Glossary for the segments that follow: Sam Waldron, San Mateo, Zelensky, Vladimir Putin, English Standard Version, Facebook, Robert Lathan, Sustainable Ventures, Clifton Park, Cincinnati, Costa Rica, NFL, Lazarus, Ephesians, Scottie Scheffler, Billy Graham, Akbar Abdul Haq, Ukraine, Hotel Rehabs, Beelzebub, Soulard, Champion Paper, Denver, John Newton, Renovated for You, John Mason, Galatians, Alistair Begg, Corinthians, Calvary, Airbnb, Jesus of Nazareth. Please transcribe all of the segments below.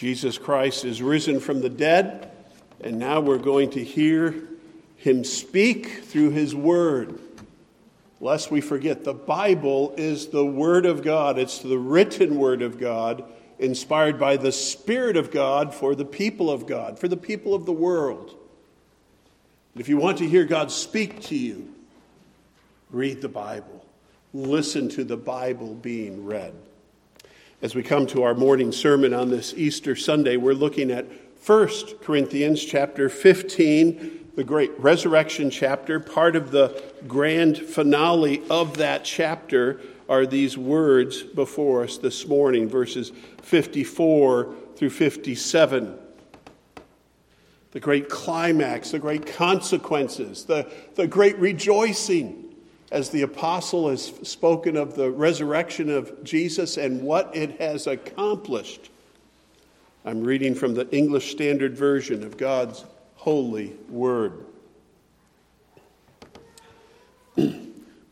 Jesus Christ is risen from the dead, and now we're going to hear him speak through his word. Lest we forget, the Bible is the word of God. It's the written word of God, inspired by the Spirit of God for the people of God, for the people of the world. If you want to hear God speak to you, read the Bible. Listen to the Bible being read. As we come to our morning sermon on this Easter Sunday, we're looking at 1 Corinthians chapter 15, the great resurrection chapter. Part of the grand finale of that chapter are these words before us this morning, verses 54 through 57. The great climax, the great consequences, the great rejoicing as the apostle has spoken of the resurrection of Jesus and what it has accomplished. I'm reading from the English Standard Version of God's holy word.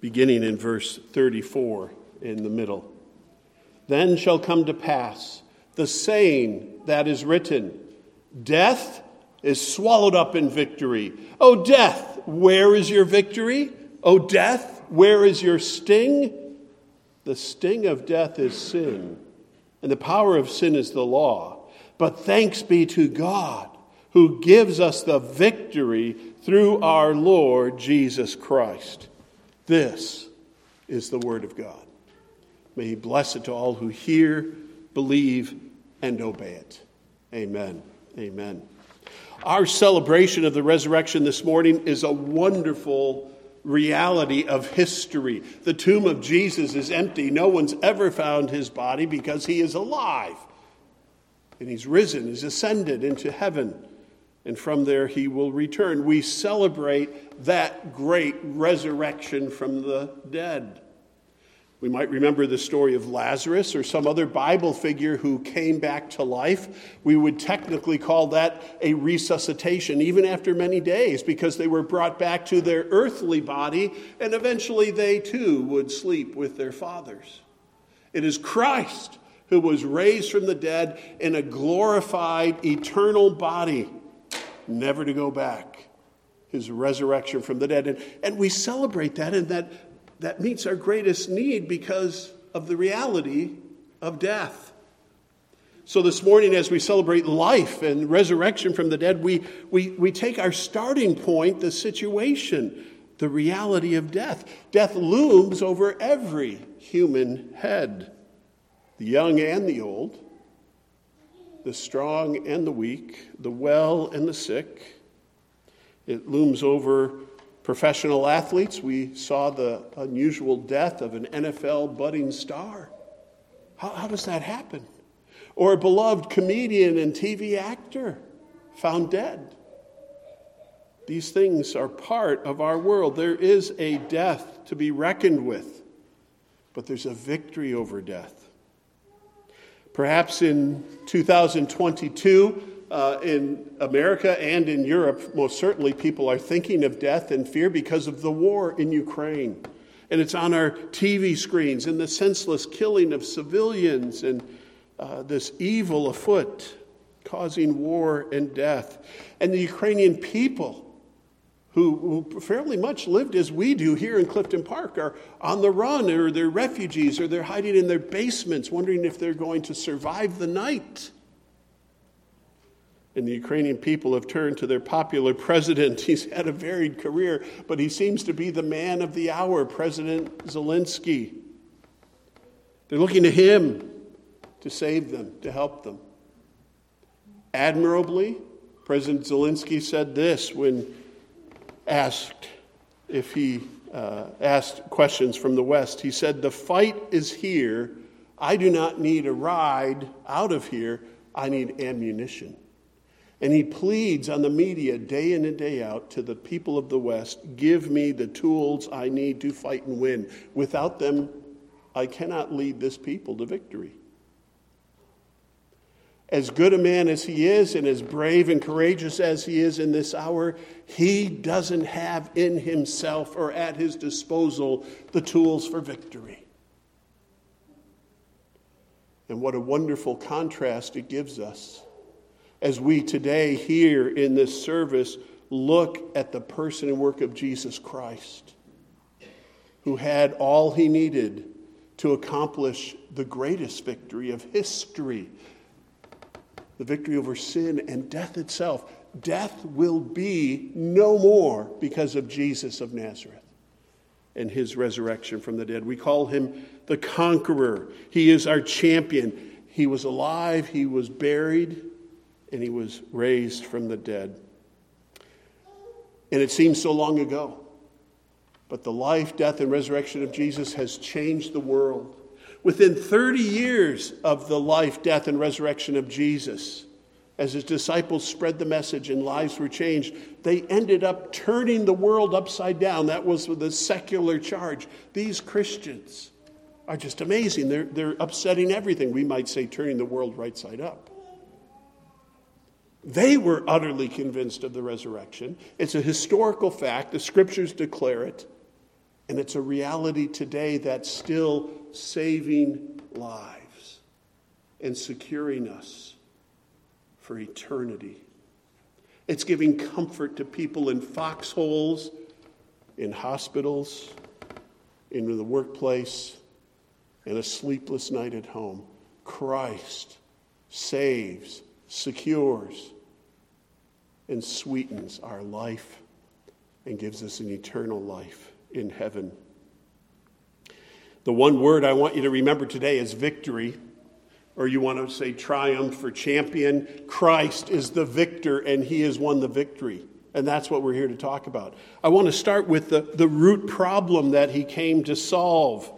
Beginning in verse 34 in the middle. Then shall come to pass the saying that is written, death is swallowed up in victory. O death, where is your victory? O death, where is your sting? The sting of death is sin, and the power of sin is the law. But thanks be to God, who gives us the victory through our Lord Jesus Christ. This is the word of God. May he bless it to all who hear, believe, and obey it. Amen. Amen. Our celebration of the resurrection this morning is a wonderful reality of history. The tomb of Jesus is empty. No one's ever found his body because he is alive. And he's risen, he's ascended into heaven. And from there he will return. We celebrate that great resurrection from the dead. We might remember the story of Lazarus or some other Bible figure who came back to life. We would technically call that a resuscitation, even after many days, because they were brought back to their earthly body, and eventually they too would sleep with their fathers. It is Christ who was raised from the dead in a glorified, eternal body, never to go back, his resurrection from the dead. And we celebrate that, and that meets our greatest need because of the reality of death. So this morning, as we celebrate life and resurrection from the dead, we take our starting point, the situation, the reality of death. Death looms over every human head, the young and the old, the strong and the weak, the well and the sick. It looms over professional athletes. We saw the unusual death of an NFL budding star. How does that happen? Or a beloved comedian and TV actor found dead. These things are part of our world. There is a death to be reckoned with, but there's a victory over death. Perhaps in 2022, in America and in Europe, most certainly people are thinking of death and fear because of the war in Ukraine. And it's on our TV screens, and the senseless killing of civilians, and this evil afoot causing war and death. And the Ukrainian people, who fairly much lived as we do here in Clifton Park, are on the run, or they're refugees, or they're hiding in their basements, wondering if they're going to survive the night. And the Ukrainian people have turned to their popular president. He's had a varied career, but he seems to be the man of the hour, President Zelensky. They're looking to him to save them, to help them. Admirably, President Zelensky said this when asked questions from the West. He said, "The fight is here. I do not need a ride out of here. I need ammunition." And he pleads on the media day in and day out to the people of the West, give me the tools I need to fight and win. Without them, I cannot lead this people to victory. As good a man as he is, and as brave and courageous as he is in this hour, he doesn't have in himself or at his disposal the tools for victory. And what a wonderful contrast it gives us as we today here in this service look at the person and work of Jesus Christ, who had all he needed to accomplish the greatest victory of history, the victory over sin and death itself. Death will be no more because of Jesus of Nazareth and his resurrection from the dead. We call him the conqueror. He is our champion. He was alive, he was buried, and he was raised from the dead. And it seems so long ago, but the life, death, and resurrection of Jesus has changed the world. Within 30 years of the life, death, and resurrection of Jesus, as his disciples spread the message and lives were changed, they ended up turning the world upside down. That was the secular charge. These Christians are just amazing. They're upsetting everything. We might say turning the world right side up. They were utterly convinced of the resurrection. It's a historical fact. The scriptures declare it. And it's a reality today that's still saving lives and securing us for eternity. It's giving comfort to people in foxholes, in hospitals, in the workplace, and a sleepless night at home. Christ saves, secures, and sweetens our life and gives us an eternal life in heaven. The one word I want you to remember today is victory. Or you want to say triumph or champion. Christ is the victor, and he has won the victory. And that's what we're here to talk about. I want to start with the root problem that he came to solve.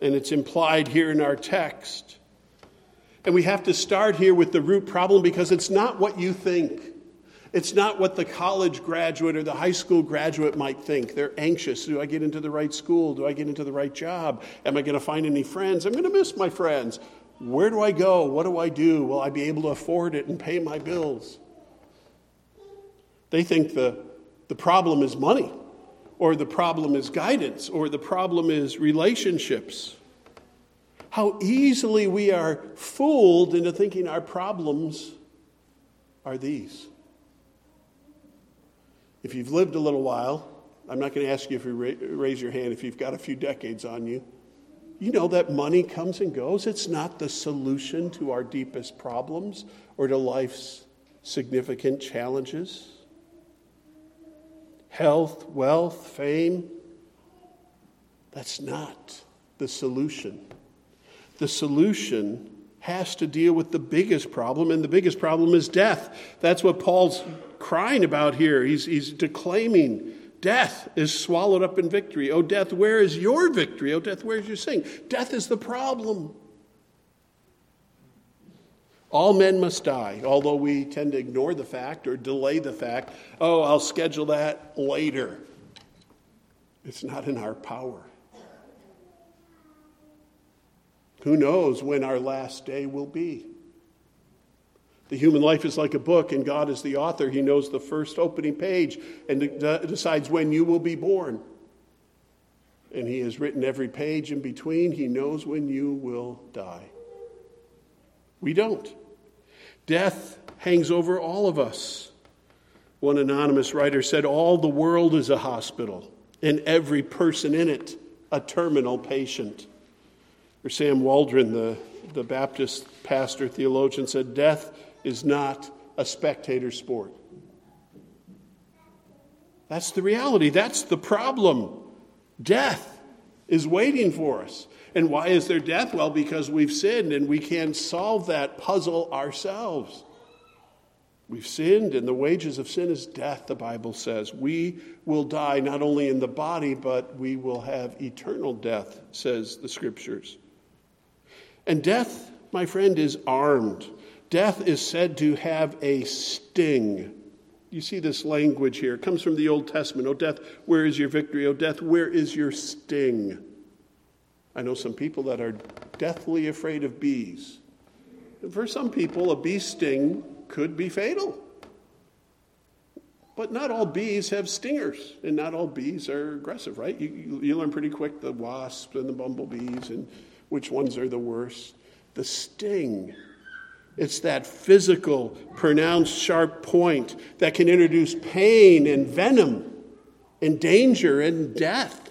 And it's implied here in our text. And we have to start here with the root problem because it's not what you think. It's not what the college graduate or the high school graduate might think. They're anxious. Do I get into the right school? Do I get into the right job? Am I going to find any friends? I'm going to miss my friends. Where do I go? What do I do? Will I be able to afford it and pay my bills? They think the problem is money, or the problem is guidance, or the problem is relationships. How easily we are fooled into thinking our problems are these. If you've lived a little while, I'm not going to ask you if you raise your hand if you've got a few decades on you. You know that money comes and goes. It's not the solution to our deepest problems or to life's significant challenges. Health, wealth, fame, that's not the solution. The solution has to deal with the biggest problem, and the biggest problem is death. That's what Paul's crying about here. He's declaiming death is swallowed up in victory. Oh, death, where is your victory? Oh, death, where is your sting? Death is the problem. All men must die, although we tend to ignore the fact or delay the fact. Oh, I'll schedule that later. It's not in our power. Who knows when our last day will be? The human life is like a book, and God is the author. He knows the first opening page and decides when you will be born. And he has written every page in between. He knows when you will die. We don't. Death hangs over all of us. One anonymous writer said, all the world is a hospital, and every person in it a terminal patient. Or Sam Waldron, the Baptist pastor, theologian, said, death is not a spectator sport. That's the reality. That's the problem. Death is waiting for us. And why is there death? Well, because we've sinned and we can't solve that puzzle ourselves. We've sinned, and the wages of sin is death, the Bible says. We will die not only in the body, but we will have eternal death, says the scriptures. And death, my friend, is armed. Death is said to have a sting. You see this language here. It comes from the Old Testament. Oh, death, where is your victory? Oh, death, where is your sting? I know some people that are deathly afraid of bees. And for some people, a bee sting could be fatal. But not all bees have stingers, and not all bees are aggressive, right? You learn pretty quick the wasps and the bumblebees and which ones are the worst. the sting. It's that physical, pronounced, sharp point that can introduce pain and venom and danger and death.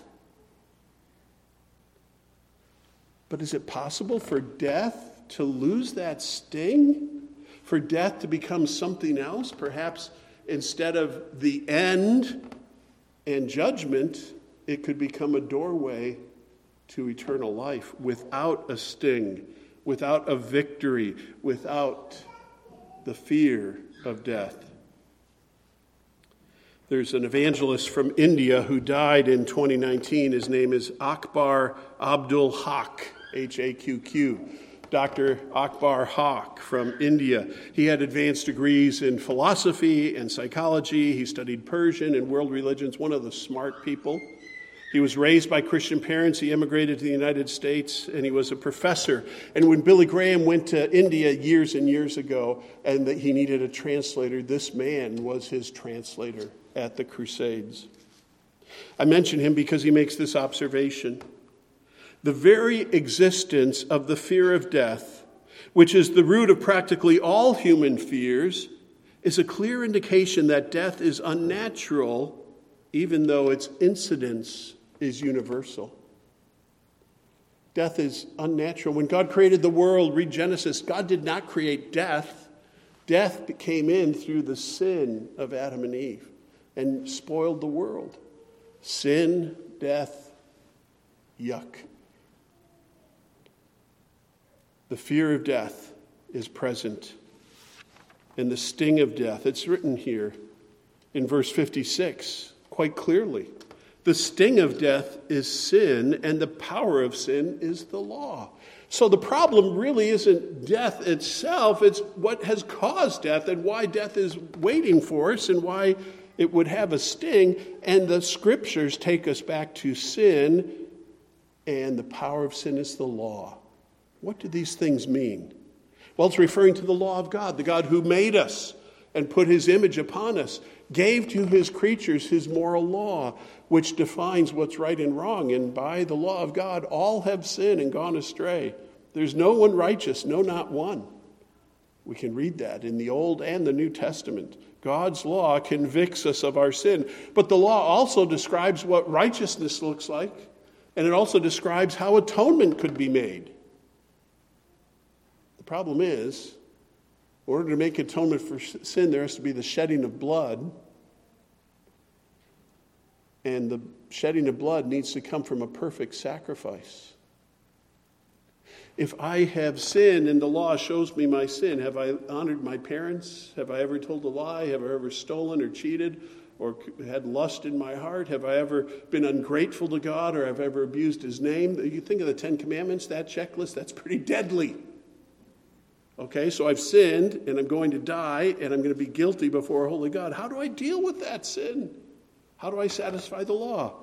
But is it possible for death to lose that sting? For death to become something else? Perhaps instead of the end and judgment, it could become a doorway to eternal life without a sting, without a victory, without the fear of death. There's an evangelist from India who died in 2019. His name is Akbar Abdul Haq, H-A-Q-Q. Dr. Akbar Haq from India. He had advanced degrees in philosophy and psychology. He studied Persian and world religions, one of the smart people. He was raised by Christian parents. He immigrated to the United States, and he was a professor. And when Billy Graham went to India years and years ago and that he needed a translator, this man was his translator at the Crusades. I mention him because he makes this observation. The very existence of the fear of death, which is the root of practically all human fears, is a clear indication that death is unnatural, even though its incidence is universal. Death is unnatural. When God created the world, read Genesis, God did not create death. Death came in through the sin of Adam and Eve and spoiled the world. Sin, death, yuck. The fear of death is present, and the sting of death. It's written here in verse 56 quite clearly. The sting of death is sin, and the power of sin is the law. So the problem really isn't death itself. It's what has caused death and why death is waiting for us and why it would have a sting. And the scriptures take us back to sin, and the power of sin is the law. What do these things mean? Well, it's referring to the law of God, the God who made us and put his image upon us, gave to his creatures his moral law, which defines what's right and wrong. And by the law of God, all have sinned and gone astray. There's no one righteous, no, not one. We can read that in the Old and the New Testament. God's law convicts us of our sin. But the law also describes what righteousness looks like, and it also describes how atonement could be made. Problem is, in order to make atonement for sin, there has to be the shedding of blood. And the shedding of blood needs to come from a perfect sacrifice. If I have sinned and the law shows me my sin, have I honored my parents? Have I ever told a lie? Have I ever stolen or cheated or had lust in my heart? Have I ever been ungrateful to God, or have I ever abused his name? You think of the Ten Commandments, that checklist, that's pretty deadly. Okay, so I've sinned, and I'm going to die, and I'm going to be guilty before a holy God. How do I deal with that sin? How do I satisfy the law?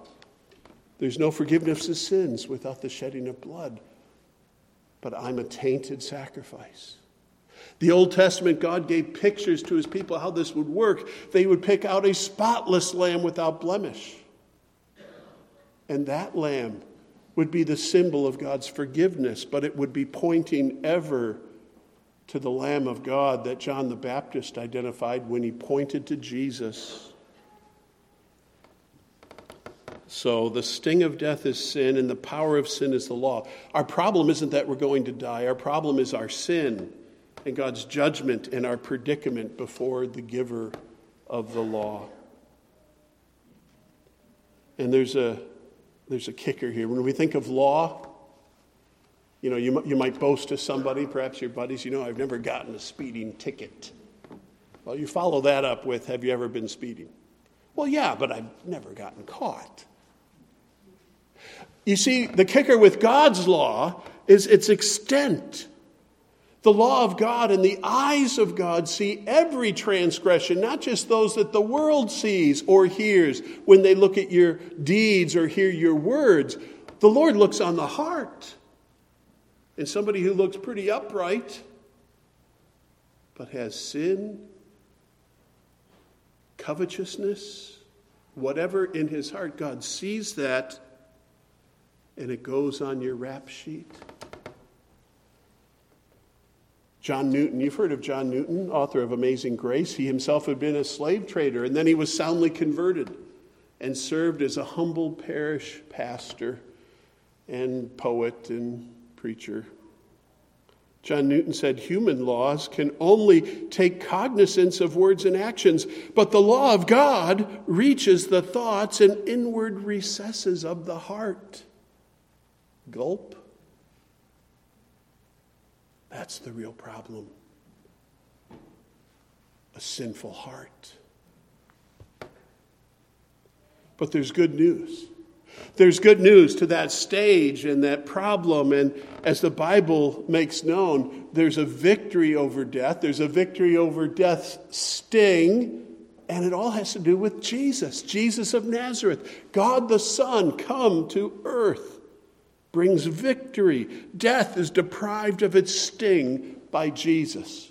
There's no forgiveness of sins without the shedding of blood. But I'm a tainted sacrifice. The Old Testament, God gave pictures to his people how this would work. They would pick out a spotless lamb without blemish. And that lamb would be the symbol of God's forgiveness, but it would be pointing ever to the Lamb of God that John the Baptist identified when he pointed to Jesus. So the sting of death is sin, and the power of sin is the law. Our problem isn't that we're going to die. Our problem is our sin and God's judgment and our predicament before the giver of the law. And there's a kicker here. When we think of law, you know, you might boast to somebody, perhaps your buddies, I've never gotten a speeding ticket. Well, you follow that up with, have you ever been speeding? Well, yeah, but I've never gotten caught. You see, the kicker with God's law is its extent. The law of God and the eyes of God see every transgression, not just those that the world sees or hears when they look at your deeds or hear your words. The Lord looks on the heart. And somebody who looks pretty upright but has sin, covetousness, whatever in his heart, God sees that, and it goes on your rap sheet. John Newton. You've heard of John Newton, author of Amazing Grace. He himself had been a slave trader, and then he was soundly converted and served as a humble parish pastor and poet and preacher. John Newton said, human laws can only take cognizance of words and actions, but the law of God reaches the thoughts and inward recesses of the heart. Gulp. That's the real problem. A sinful heart. But there's good news. There's good news to that stage and that problem. And as the Bible makes known, there's a victory over death. There's a victory over death's sting. And it all has to do with Jesus. Jesus of Nazareth, God the Son, come to earth, brings victory. Death is deprived of its sting by Jesus.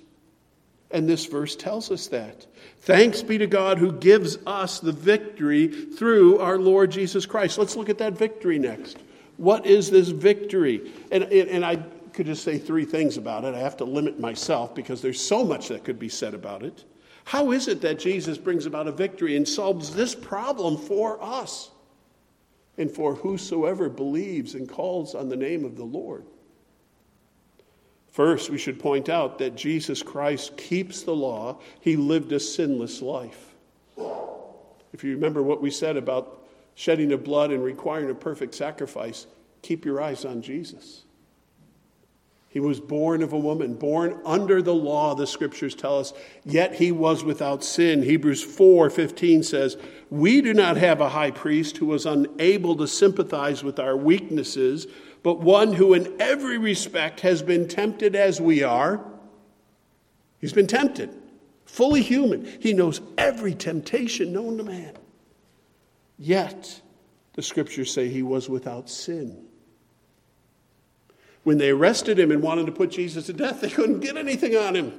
And this verse tells us that. Thanks be to God who gives us the victory through our Lord Jesus Christ. Let's look at that victory next. What is this victory? And I could just say three things about it. I have to limit myself because there's so much that could be said about it. How is it that Jesus brings about a victory and solves this problem for us? And for whosoever believes and calls on the name of the Lord. First, we should point out that Jesus Christ keeps the law. He lived a sinless life. If you remember what we said about shedding of blood and requiring a perfect sacrifice, keep your eyes on Jesus. He was born of a woman, born under the law, the scriptures tell us, yet he was without sin. Hebrews 4:15 says, we do not have a high priest who was unable to sympathize with our weaknesses, but one who in every respect has been tempted as we are. He's been tempted, fully human. He knows every temptation known to man. Yet, the scriptures say he was without sin. When they arrested him and wanted to put Jesus to death, they couldn't get anything on him.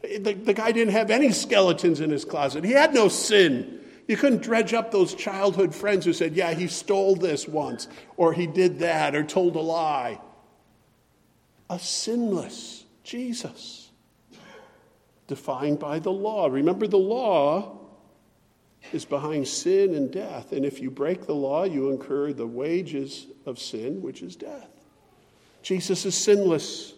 The guy didn't have any skeletons in his closet. He had no sin. You couldn't dredge up those childhood friends who said, yeah, he stole this once, or he did that, or told a lie. A sinless Jesus, defined by the law. Remember, the law is behind sin and death. And if you break the law, you incur the wages of sin, which is death. Jesus is sinless,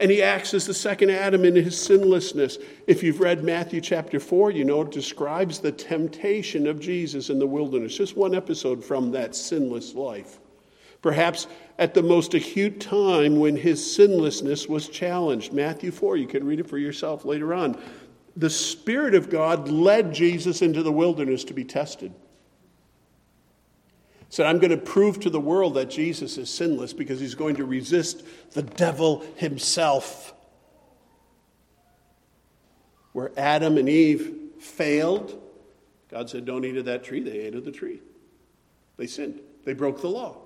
and he acts as the second Adam in his sinlessness. If you've read Matthew chapter 4, you know it describes the temptation of Jesus in the wilderness. Just one episode from that sinless life. Perhaps at the most acute time when his sinlessness was challenged. Matthew 4, you can read it for yourself later on. The Spirit of God led Jesus into the wilderness to be tested. Said, I'm going to prove to the world that Jesus is sinless because he's going to resist the devil himself. Where Adam and Eve failed, God said, don't eat of that tree. They ate of the tree. They sinned. They broke the law.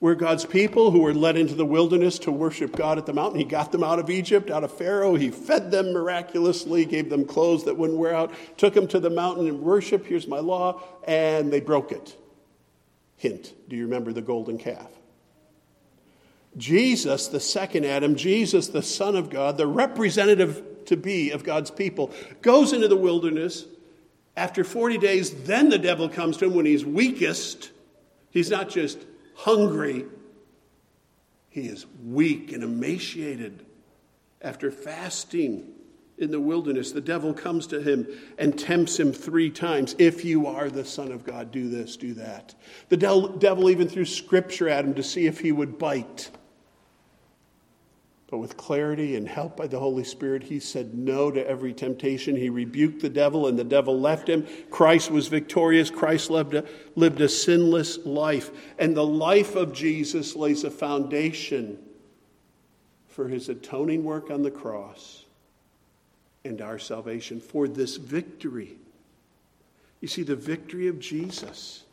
Where God's people who were led into the wilderness to worship God at the mountain, he got them out of Egypt, out of Pharaoh. He fed them miraculously, gave them clothes that wouldn't wear out, took them to the mountain and worship. Here's my law. And they broke it. Hint, do you remember the golden calf? Jesus, the second Adam, Jesus, the Son of God, the representative to be of God's people, goes into the wilderness. After 40 days, then the devil comes to him when he's weakest. He's not just hungry. He is weak and emaciated. After fasting in the wilderness, the devil comes to him and tempts him 3 times. If you are the Son of God, do this, do that. The devil even threw scripture at him to see if he would bite. But with clarity and help by the Holy Spirit, he said no to every temptation. He rebuked the devil, and the devil left him. Christ was victorious. Christ lived a sinless life. And the life of Jesus lays a foundation for his atoning work on the cross. And our salvation for this victory. You see, the victory of Jesus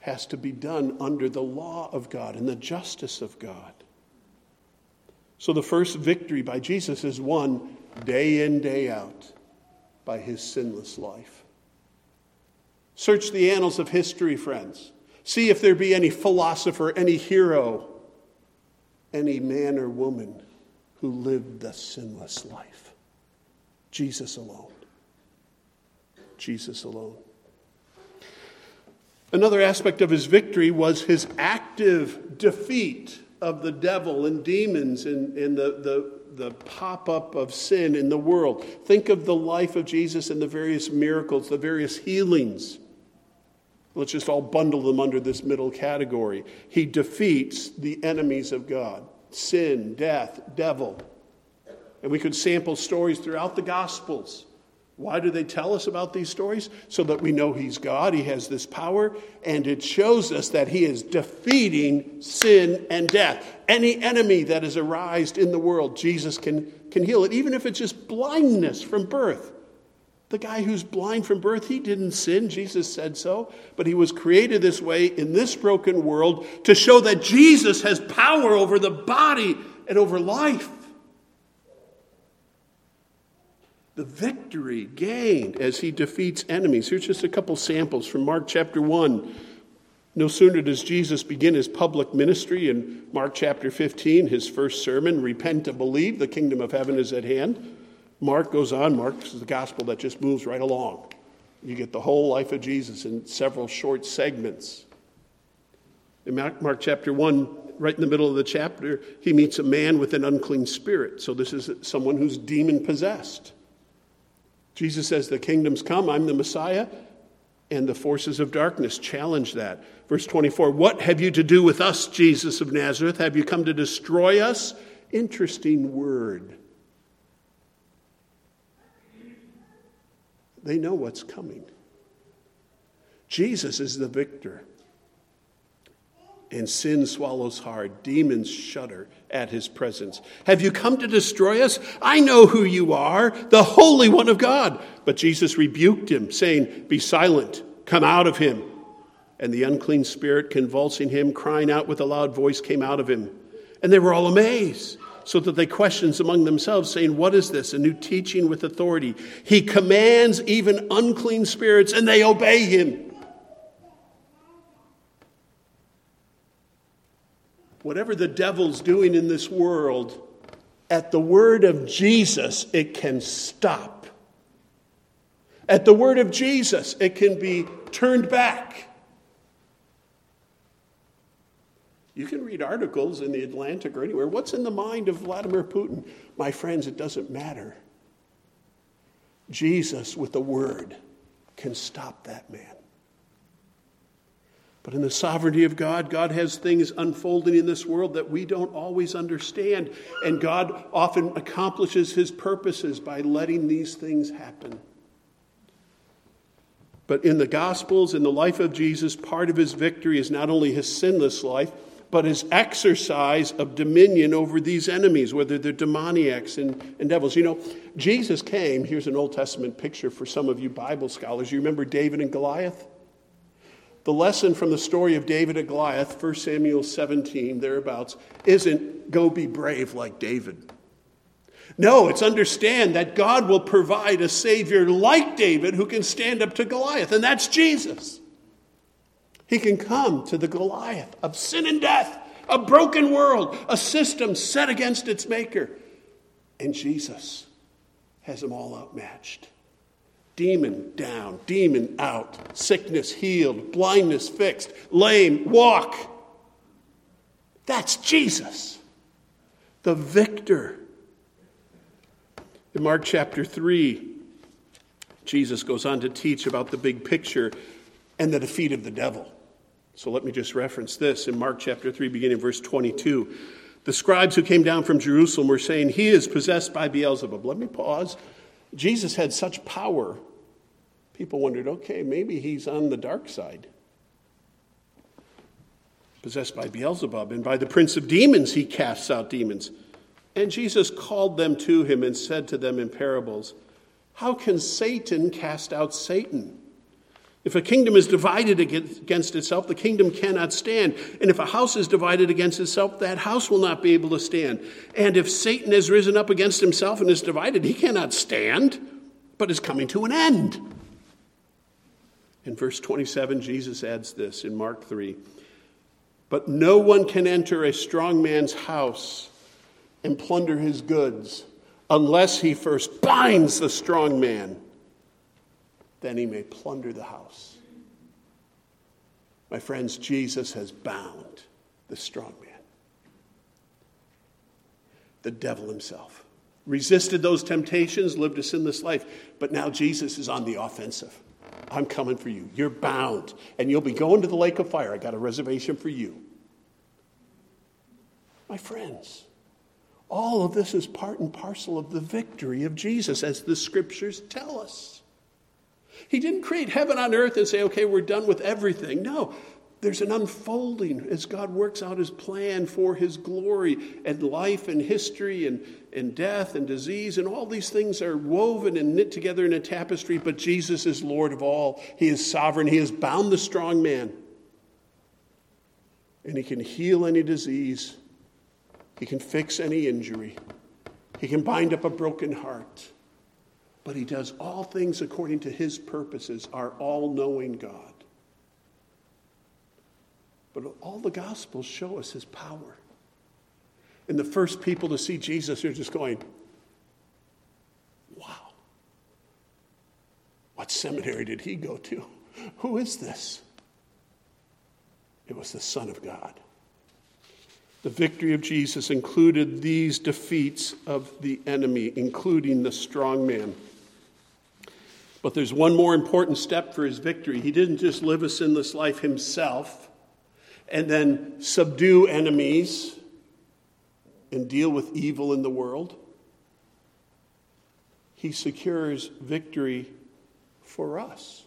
has to be done under the law of God and the justice of God. So the first victory by Jesus is won day in, day out by his sinless life. Search the annals of history, friends. See if there be any philosopher, any hero, any man or woman who lived the sinless life. Jesus alone. Jesus alone. Another aspect of his victory was his active defeat of the devil and demons and the pop-up of sin in the world. Think of the life of Jesus and the various miracles, the various healings. Let's just all bundle them under this middle category. He defeats the enemies of God. Sin, death, devil. And we could sample stories throughout the Gospels. Why do they tell us about these stories? So that we know he's God, he has this power, and it shows us that he is defeating sin and death. Any enemy that has arisen in the world, Jesus can heal it, even if it's just blindness from birth. The guy who's blind from birth, he didn't sin, Jesus said so, but he was created this way in this broken world to show that Jesus has power over the body and over life. The victory gained as he defeats enemies. Here's just a couple samples from Mark chapter 1. No sooner does Jesus begin his public ministry in Mark chapter 15, his first sermon, repent and believe, the kingdom of heaven is at hand. Mark goes on. Mark is the gospel that just moves right along. You get the whole life of Jesus in several short segments. In Mark chapter 1, right in the middle of the chapter, he meets a man with an unclean spirit. So this is someone who's demon-possessed. Jesus says, the kingdom's come, I'm the Messiah, and the forces of darkness challenge that. Verse 24, what have you to do with us, Jesus of Nazareth? Have you come to destroy us? Interesting word. They know what's coming. Jesus is the victor. And sin swallows hard. Demons shudder at his presence. Have you come to destroy us? I know who you are, the Holy One of God. But Jesus rebuked him, saying, be silent, come out of him. And the unclean spirit, convulsing him, crying out with a loud voice, came out of him. And they were all amazed, so that they questioned among themselves, saying, what is this? A new teaching with authority. He commands even unclean spirits, and they obey him. Whatever the devil's doing in this world, at the word of Jesus, it can stop. At the word of Jesus, it can be turned back. You can read articles in the Atlantic or anywhere. What's in the mind of Vladimir Putin? My friends, it doesn't matter. Jesus, with the word, can stop that man. But in the sovereignty of God, God has things unfolding in this world that we don't always understand. And God often accomplishes his purposes by letting these things happen. But in the Gospels, in the life of Jesus, part of his victory is not only his sinless life, but his exercise of dominion over these enemies, whether they're demoniacs and devils. You know, Jesus came, here's an Old Testament picture for some of you Bible scholars. You remember David and Goliath? The lesson from the story of David and Goliath, 1 Samuel 17, thereabouts, isn't go be brave like David. No, it's understand that God will provide a Savior like David who can stand up to Goliath, and that's Jesus. He can come to the Goliath of sin and death, a broken world, a system set against its maker. And Jesus has them all outmatched. Demon down, demon out, sickness healed, blindness fixed, lame, walk. That's Jesus, the victor. In Mark chapter 3, Jesus goes on to teach about the big picture and the defeat of the devil. So let me just reference this in Mark chapter 3, beginning verse 22. The scribes who came down from Jerusalem were saying, he is possessed by Beelzebub. Let me pause. Jesus had such power, people wondered, okay, maybe he's on the dark side. Possessed by Beelzebub, and by the prince of demons he casts out demons. And Jesus called them to him and said to them in parables, how can Satan cast out Satan? If a kingdom is divided against itself, the kingdom cannot stand. And if a house is divided against itself, that house will not be able to stand. And if Satan has risen up against himself and is divided, he cannot stand, but is coming to an end. In verse 27, Jesus adds this in Mark 3. But no one can enter a strong man's house and plunder his goods, unless he first binds the strong man, then he may plunder the house. My friends, Jesus has bound the strong man. The devil himself resisted those temptations, lived a sinless life, but now Jesus is on the offensive. I'm coming for you. You're bound, and you'll be going to the lake of fire. I got a reservation for you. My friends, all of this is part and parcel of the victory of Jesus, as the scriptures tell us. He didn't create heaven on earth and say, okay, we're done with everything. No, there's an unfolding as God works out his plan for his glory, and life and history and death and disease, and all these things are woven and knit together in a tapestry, but Jesus is Lord of all. He is sovereign. He has bound the strong man, and he can heal any disease. He can fix any injury. He can bind up a broken heart. But he does all things according to his purposes, our all-knowing God. But all the Gospels show us his power. And the first people to see Jesus are just going, wow. What seminary did he go to? Who is this? It was the Son of God. The victory of Jesus included these defeats of the enemy, including the strong man. But there's one more important step for his victory. He didn't just live a sinless life himself and then subdue enemies and deal with evil in the world. He secures victory for us.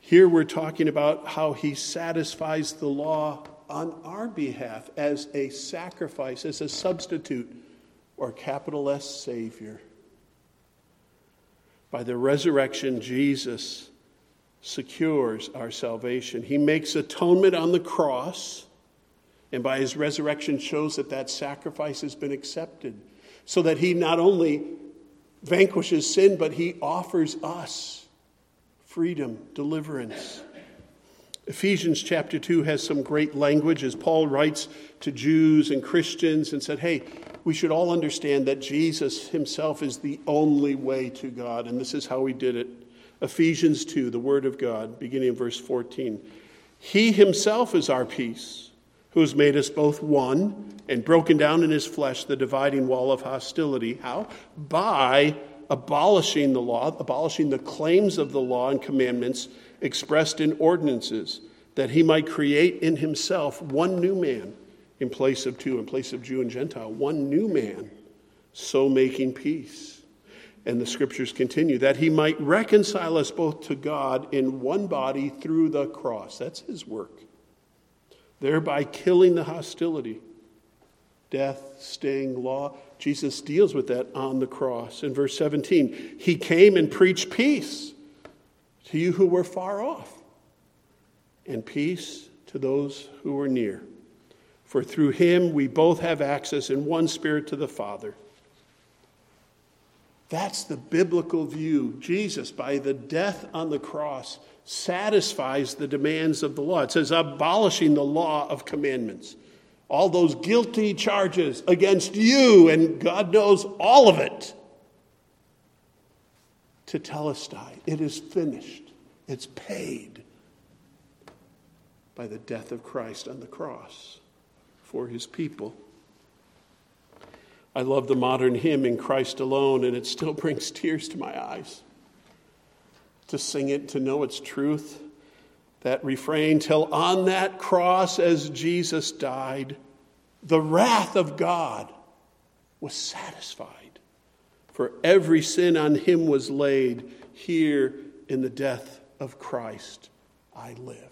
Here we're talking about how he satisfies the law on our behalf as a sacrifice, as a substitute, or capital S Savior. By the resurrection, Jesus secures our salvation. He makes atonement on the cross, and by his resurrection shows that that sacrifice has been accepted, so that he not only vanquishes sin, but he offers us freedom, deliverance. Ephesians chapter 2 has some great language as Paul writes to Jews and Christians and said, hey, we should all understand that Jesus himself is the only way to God, and this is how he did it. Ephesians 2, the word of God, beginning in verse 14. He himself is our peace, who has made us both one and broken down in his flesh the dividing wall of hostility. How? By abolishing the law, abolishing the claims of the law and commandments expressed in ordinances, that he might create in himself one new man in place of two, in place of Jew and Gentile, one new man, so making peace. And the scriptures continue, that he might reconcile us both to God in one body through the cross. That's his work. Thereby killing the hostility, death, sting, law. Jesus deals with that on the cross. In verse 17, he came and preached peace to you who were far off, and peace to those who were near. For through him we both have access in one Spirit to the Father. That's the biblical view. Jesus, by the death on the cross, satisfies the demands of the law. It says, abolishing the law of commandments. All those guilty charges against you, and God knows all of it. To telestai, it is finished. It's paid by the death of Christ on the cross for his people. I love the modern hymn, In Christ Alone, and it still brings tears to my eyes. To sing it, to know its truth, that refrain, till on that cross as Jesus died, the wrath of God was satisfied. For every sin on him was laid. Here in the death of Christ, I live.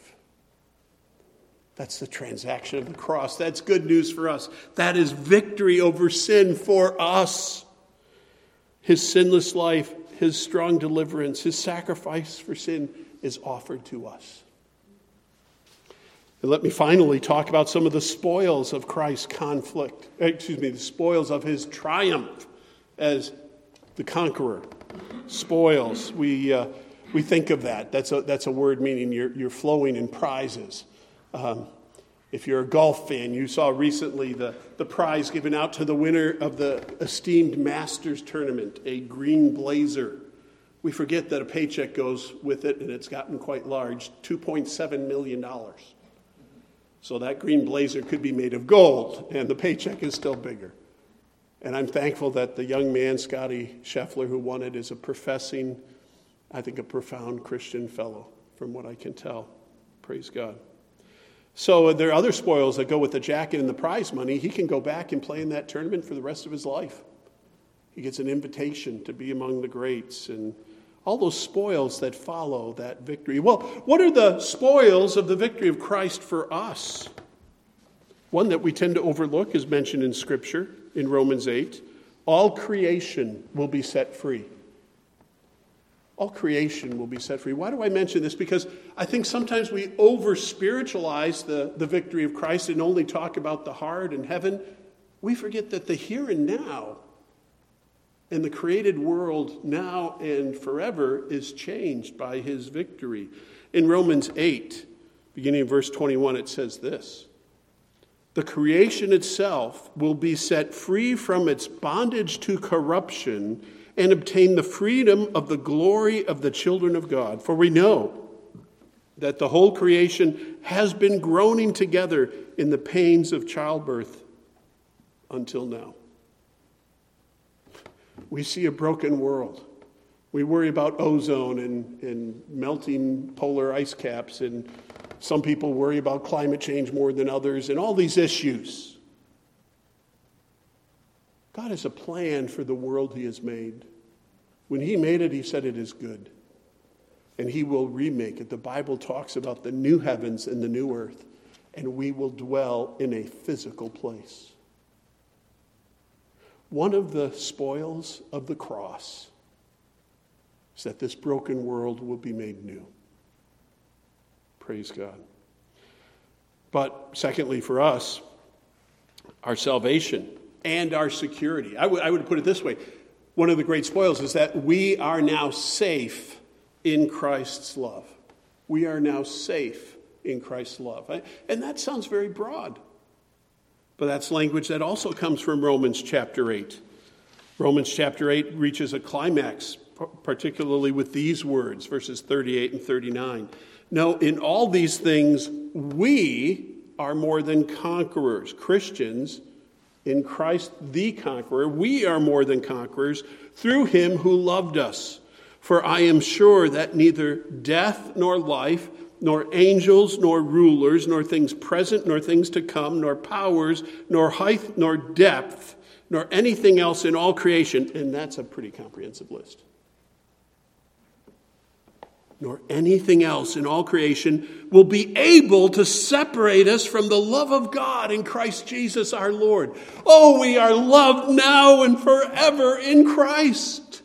That's the transaction of the cross. That's good news for us. That is victory over sin for us. His sinless life, his strong deliverance, his sacrifice for sin is offered to us. And let me finally talk about some of the spoils of Christ's conflict. The spoils of his triumph as the conqueror. Spoils, we think of that. That's a word meaning you're flowing in prizes. If you're a golf fan, you saw recently the prize given out to the winner of the esteemed Masters tournament, a green blazer. We forget that a paycheck goes with it, and it's gotten quite large, $2.7 million. So that green blazer could be made of gold, and the paycheck is still bigger. And I'm thankful that the young man, Scottie Scheffler, who won it, is a professing, I think, a profound Christian fellow, from what I can tell. Praise God. So there are other spoils that go with the jacket and the prize money. He can go back and play in that tournament for the rest of his life. He gets an invitation to be among the greats and all those spoils that follow that victory. Well, what are the spoils of the victory of Christ for us? One that we tend to overlook is mentioned in Scripture in Romans 8. All creation will be set free. All creation will be set free. Why do I mention this? Because I think sometimes we over-spiritualize the victory of Christ and only talk about the hard and heaven. We forget that the here and now and the created world now and forever is changed by his victory. In Romans 8, beginning in verse 21, it says this: the creation itself will be set free from its bondage to corruption and obtain the freedom of the glory of the children of God. For we know that the whole creation has been groaning together in the pains of childbirth until now. We see a broken world. We worry about ozone and melting polar ice caps, and some people worry about climate change more than others, and all these issues. God has a plan for the world he has made. When he made it, he said it is good. And he will remake it. The Bible talks about the new heavens and the new earth. And we will dwell in a physical place. One of the spoils of the cross is that this broken world will be made new. Praise God. But secondly, for us, our salvation and our security. I would put it this way. One of the great spoils is that we are now safe in Christ's love. We are now safe in Christ's love. And that sounds very broad. But that's language that also comes from Romans chapter 8. Romans chapter 8 reaches a climax, particularly with these words, verses 38 and 39. No, in all these things, we are more than conquerors. Christians in Christ the conqueror, we are more than conquerors through him who loved us. For I am sure that neither death nor life, nor angels nor rulers, nor things present nor things to come, nor powers, nor height nor depth, nor anything else in all creation. And that's a pretty comprehensive list. Nor anything else in all creation will be able to separate us from the love of God in Christ Jesus our Lord. Oh, we are loved now and forever in Christ.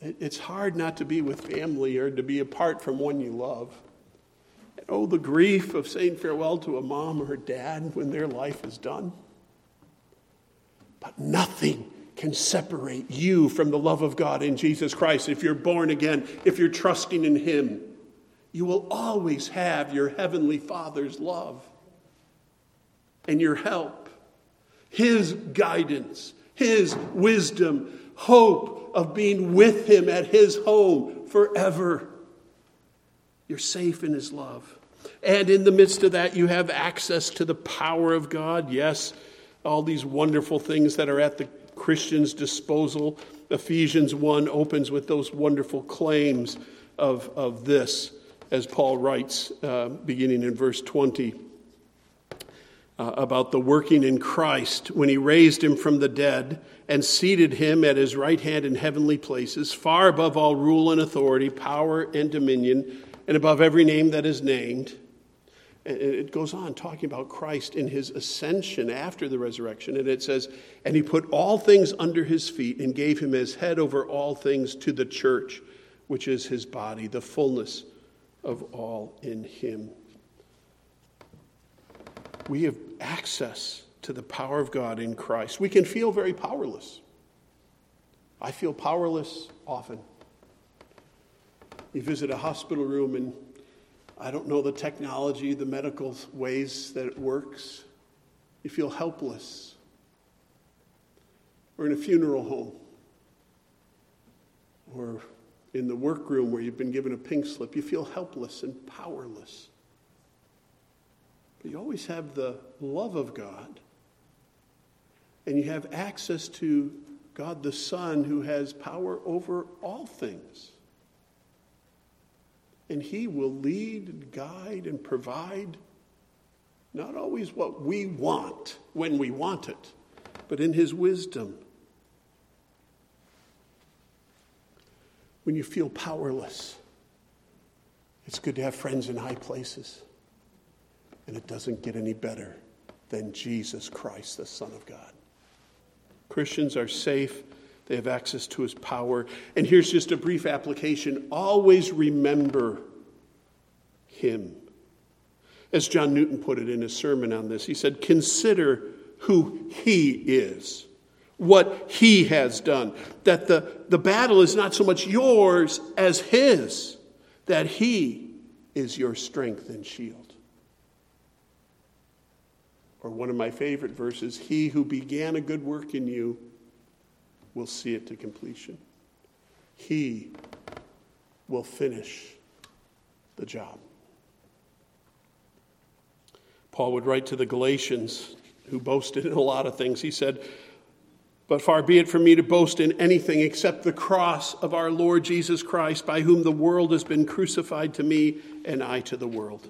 It's hard not to be with family or to be apart from one you love. And oh, the grief of saying farewell to a mom or a dad when their life is done. But nothing can separate you from the love of God in Jesus Christ. If you're born again, if you're trusting in him, you will always have your heavenly Father's love and your help, his guidance, his wisdom, hope of being with him at his home forever. You're safe in his love. And in the midst of that, you have access to the power of God. Yes, all these wonderful things that are at the Christian's disposal. Ephesians 1 opens with those wonderful claims of this, as Paul writes, beginning in verse 20, about the working in Christ when he raised him from the dead and seated him at his right hand in heavenly places, far above all rule and authority, power and dominion, and above every name that is named. It goes on talking about Christ in his ascension after the resurrection. And it says, and he put all things under his feet and gave him as head over all things to the church, which is his body, the fullness of all in him. We have access to the power of God in Christ. We can feel very powerless. I feel powerless often. You visit a hospital room and I don't know the technology, the medical ways that it works. You feel helpless. Or in a funeral home. Or in the workroom where you've been given a pink slip. You feel helpless and powerless. But you always have the love of God. And you have access to God the Son, who has power over all things. And he will lead and guide and provide, not always what we want when we want it, but in his wisdom. When you feel powerless, it's good to have friends in high places. And it doesn't get any better than Jesus Christ, the Son of God. Christians are safe. They have access to his power. And here's just a brief application. Always remember him. As John Newton put it in his sermon on this, he said, consider who he is, what he has done, that the battle is not so much yours as his, that he is your strength and shield. Or one of my favorite verses, he who began a good work in you will see it to completion. He will finish the job. Paul would write to the Galatians, who boasted in a lot of things. He said, but far be it from me to boast in anything except the cross of our Lord Jesus Christ, by whom the world has been crucified to me and I to the world.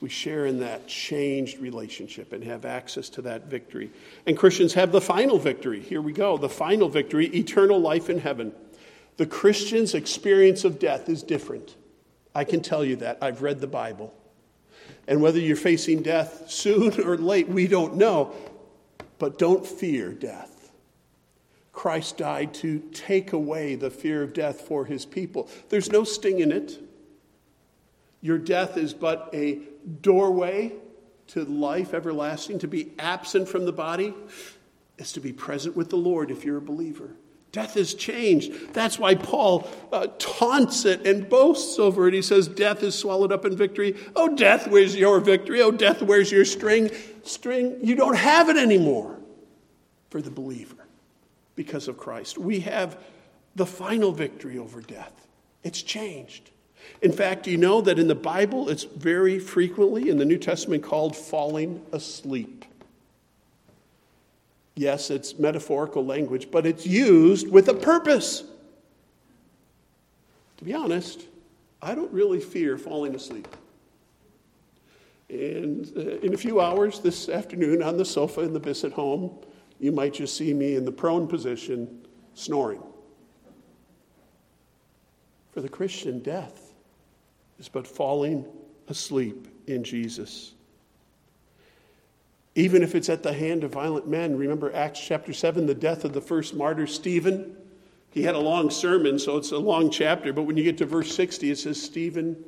We share in that changed relationship and have access to that victory. And Christians have the final victory. Here we go. The final victory, eternal life in heaven. The Christian's experience of death is different. I can tell you that. I've read the Bible. And whether you're facing death soon or late, we don't know. But don't fear death. Christ died to take away the fear of death for his people. There's no sting in it. Your death is but a doorway to life everlasting. To be absent from the body is to be present with the Lord if you're a believer. Death is changed. That's why Paul taunts it and boasts over it. He says, death is swallowed up in victory. Oh, death, where's your victory? Oh, death, where's your sting? You don't have it anymore for the believer because of Christ. We have the final victory over death. It's changed. In fact, you know that in the Bible, it's very frequently in the New Testament called falling asleep. Yes, it's metaphorical language, but it's used with a purpose. To be honest, I don't really fear falling asleep. And in a few hours this afternoon on the sofa in the Bissett home, you might just see me in the prone position snoring. For the Christian, death is but falling asleep in Jesus. Even if it's at the hand of violent men. Remember Acts chapter 7, the death of the first martyr, Stephen. He had a long sermon, so it's a long chapter. But when you get to verse 60, it says, Stephen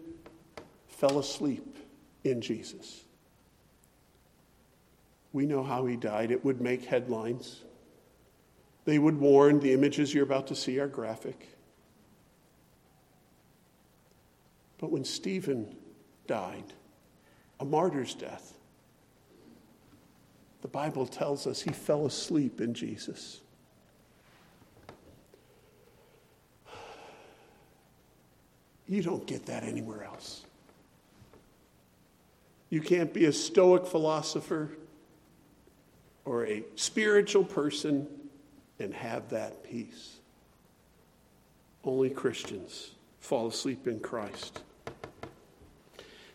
fell asleep in Jesus. We know how he died. It would make headlines. They would warn, the images you're about to see are graphic. But when Stephen died, a martyr's death, the Bible tells us he fell asleep in Jesus. You don't get that anywhere else. You can't be a Stoic philosopher or a spiritual person and have that peace. Only Christians fall asleep in Christ.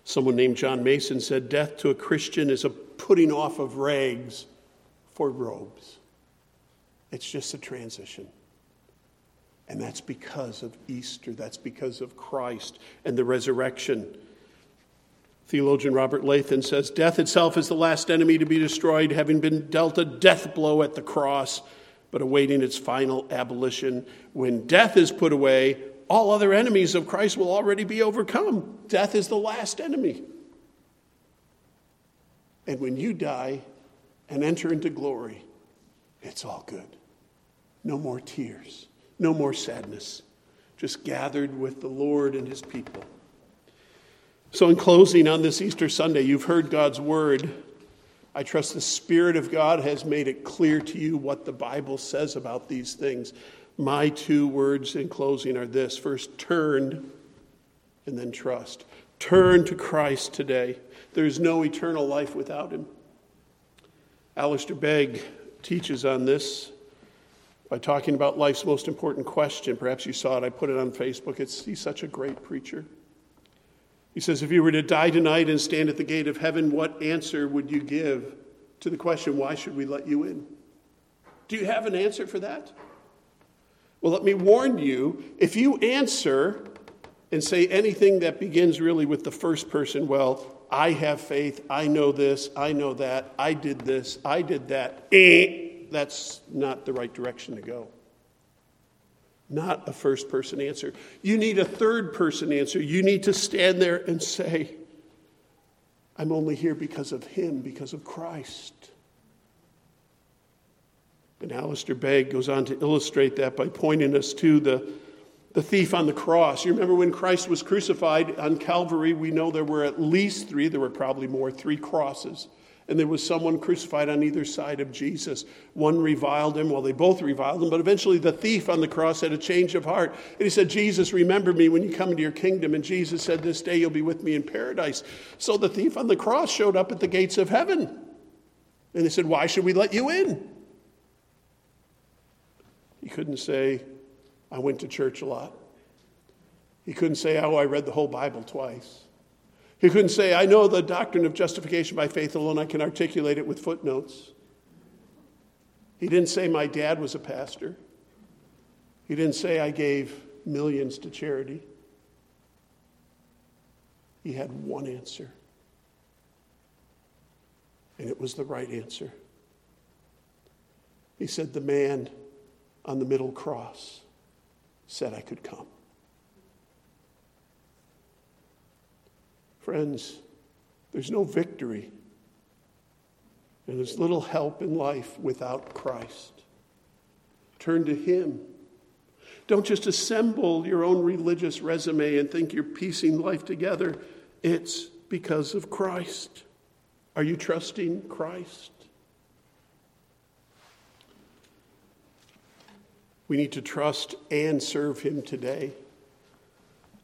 Someone named John Mason said, death to a Christian is a putting off of rags for robes. It's just a transition. And that's because of Easter. That's because of Christ and the resurrection. Theologian Robert Lathan says, death itself is the last enemy to be destroyed, having been dealt a death blow at the cross, but awaiting its final abolition. When death is put away, all other enemies of Christ will already be overcome. Death is the last enemy. And when you die and enter into glory, it's all good. No more tears. No more sadness. Just gathered with the Lord and his people. So in closing on this Easter Sunday, you've heard God's word. I trust the Spirit of God has made it clear to you what the Bible says about these things. My two words in closing are this. First, turn and then trust. Turn to Christ today. There's no eternal life without him. Alistair Begg teaches on this by talking about life's most important question. Perhaps you saw it. I put it on Facebook. He's such a great preacher. He says, if you were to die tonight and stand at the gate of heaven, what answer would you give to the question, why should we let you in? Do you have an answer for that? Well, let me warn you, if you answer and say anything that begins really with the first person, well, I have faith, I know this, I know that, I did this, I did that, that's not the right direction to go. Not a first-person answer. You need a third-person answer. You need to stand there and say, I'm only here because of him, because of Christ. And Alistair Begg goes on to illustrate that by pointing us to the thief on the cross. You remember when Christ was crucified on Calvary, we know there were at least three, there were probably more, three crosses. And there was someone crucified on either side of Jesus. One reviled him. Well, they both reviled him. But eventually the thief on the cross had a change of heart. And he said, Jesus, remember me when you come into your kingdom. And Jesus said, this day you'll be with me in paradise. So the thief on the cross showed up at the gates of heaven. And they said, why should we let you in? He couldn't say, I went to church a lot. He couldn't say, oh, I read the whole Bible twice. He couldn't say, I know the doctrine of justification by faith alone. I can articulate it with footnotes. He didn't say my dad was a pastor. He didn't say I gave millions to charity. He had one answer. And it was the right answer. He said, the man on the middle cross said I could come. Friends, there's no victory and there's little help in life without Christ. Turn to him. Don't just assemble your own religious resume and think you're piecing life together. It's because of Christ. Are you trusting Christ? We need to trust and serve him today.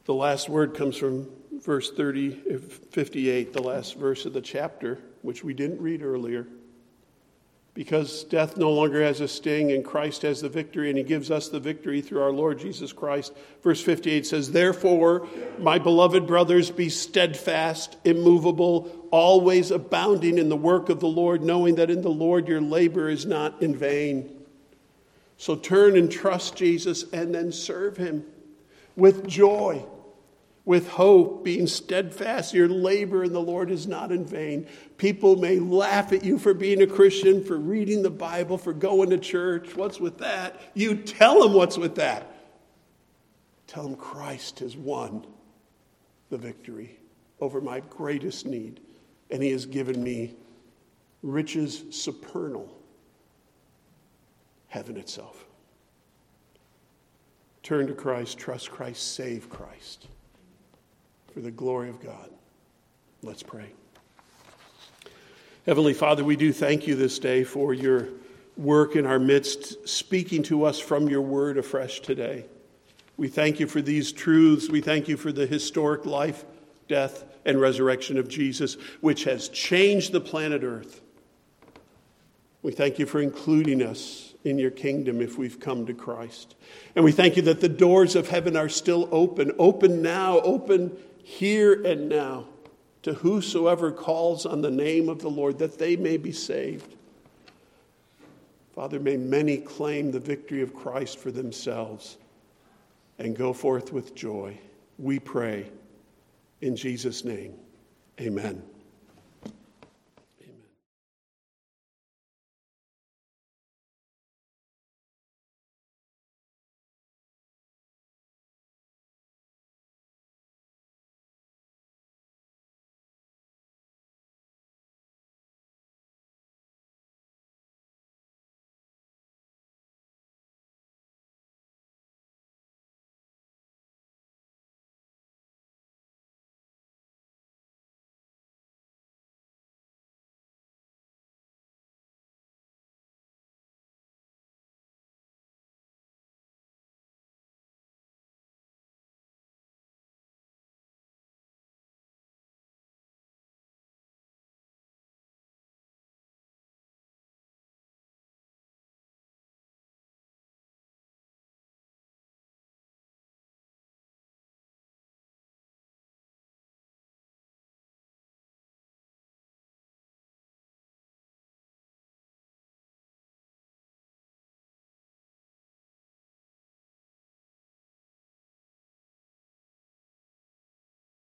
The last word comes from Verse 58, the last verse of the chapter, which we didn't read earlier. Because death no longer has a sting and Christ has the victory, and he gives us the victory through our Lord Jesus Christ. Verse 58 says, therefore, my beloved brothers, be steadfast, immovable, always abounding in the work of the Lord, knowing that in the Lord your labor is not in vain. So turn and trust Jesus and then serve him with joy. With hope, being steadfast, your labor in the Lord is not in vain. People may laugh at you for being a Christian, for reading the Bible, for going to church. What's with that? You tell them what's with that. Tell them Christ has won the victory over my greatest need, and he has given me riches supernal, heaven itself. Turn to Christ, trust Christ, save Christ. For the glory of God. Let's pray. Heavenly Father, we do thank you this day for your work in our midst, speaking to us from your word afresh today. We thank you for these truths. We thank you for the historic life, death, and resurrection of Jesus, which has changed the planet Earth. We thank you for including us in your kingdom if we've come to Christ. And we thank you that the doors of heaven are still open. Open now, open here and now to whosoever calls on the name of the Lord, that they may be saved. Father, may many claim the victory of Christ for themselves and go forth with joy. We pray in Jesus' name. Amen.